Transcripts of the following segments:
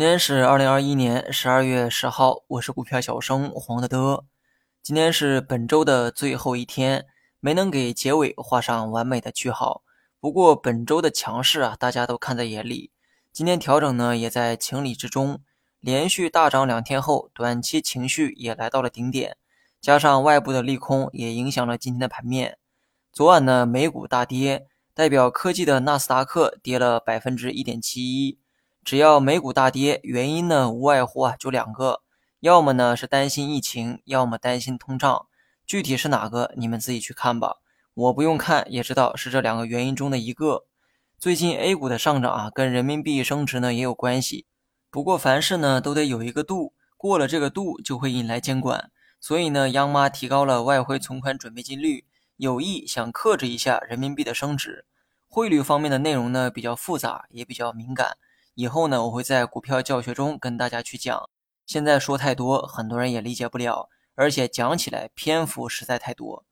今天是2021年12月10号，我是股票小生黄德德。今天是本周的最后一天，没能给结尾画上完美的句号。不过本周的强势大家都看在眼里。今天调整呢也在情理之中，连续大涨2天后，短期情绪也来到了顶点，加上外部的利空也影响了今天的盘面。昨晚呢美股大跌，代表科技的纳斯达克跌了 1.71%。只要美股大跌，原因呢无外乎就2个，要么呢是担心疫情，要么担心通胀，具体是哪个你们自己去看吧，我不用看也知道是这2个原因中的一个。最近 A 股的上涨跟人民币升值呢也有关系，不过凡事呢都得有一个度，过了这个度就会引来监管，所以呢央妈提高了外汇存款准备金率，有意想克制一下人民币的升值。汇率方面的内容呢比较复杂也比较敏感，以后呢我会在股票教学中跟大家去讲，现在说太多很多人也理解不了，而且讲起来篇幅实在太多。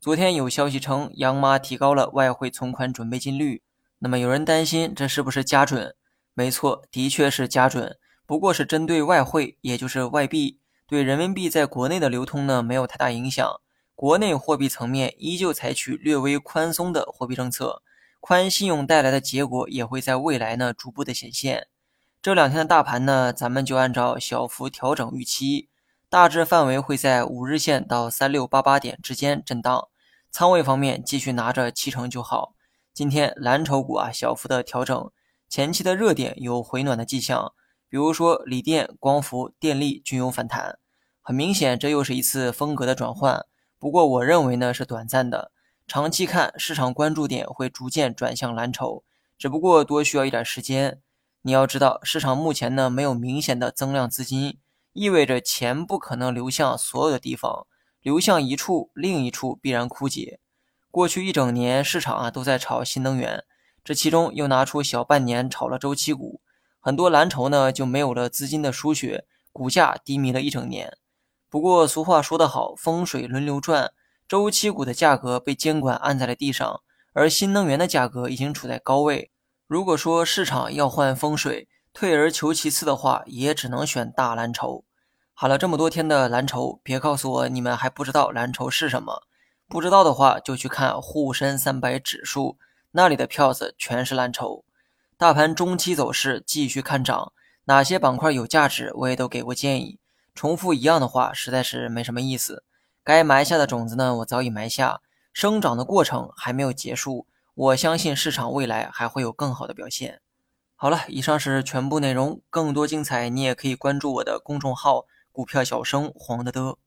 昨天有消息称央妈提高了外汇存款准备金率，那么有人担心这是不是加准？没错，的确是加准，不过是针对外汇，也就是外币，对人民币在国内的流通呢没有太大影响。国内货币层面依旧采取略微宽松的货币政策，宽信用带来的结果也会在未来呢逐步的显现。这2天的大盘呢，咱们就按照小幅调整预期，大致范围会在5日线到3688点之间震荡。仓位方面继续拿着7成就好。今天蓝筹股小幅的调整，前期的热点有回暖的迹象，比如说锂电、光伏、电力均有反弹。很明显这又是一次风格的转换，不过我认为呢是短暂的。长期看，市场关注点会逐渐转向蓝筹，只不过多需要一点时间。你要知道，市场目前呢没有明显的增量资金，意味着钱不可能流向所有的地方，流向一处，另一处必然枯竭。过去1整年，市场都在炒新能源，这其中又拿出小半年炒了周期股，很多蓝筹呢就没有了资金的输血，股价低迷了1整年。不过俗话说得好，风水轮流转。周期股的价格被监管按在了地上，而新能源的价格已经处在高位。如果说市场要换风水，退而求其次的话，也只能选大蓝筹。好了，这么多天的蓝筹，别告诉我你们还不知道蓝筹是什么。不知道的话，就去看沪深300指数，那里的票子全是蓝筹。大盘中期走势继续看涨，哪些板块有价值，我也都给过建议。重复一样的话，实在是没什么意思。该埋下的种子呢，我早已埋下，生长的过程还没有结束，我相信市场未来还会有更好的表现。好了，以上是全部内容，更多精彩你也可以关注我的公众号股票小生黄德德。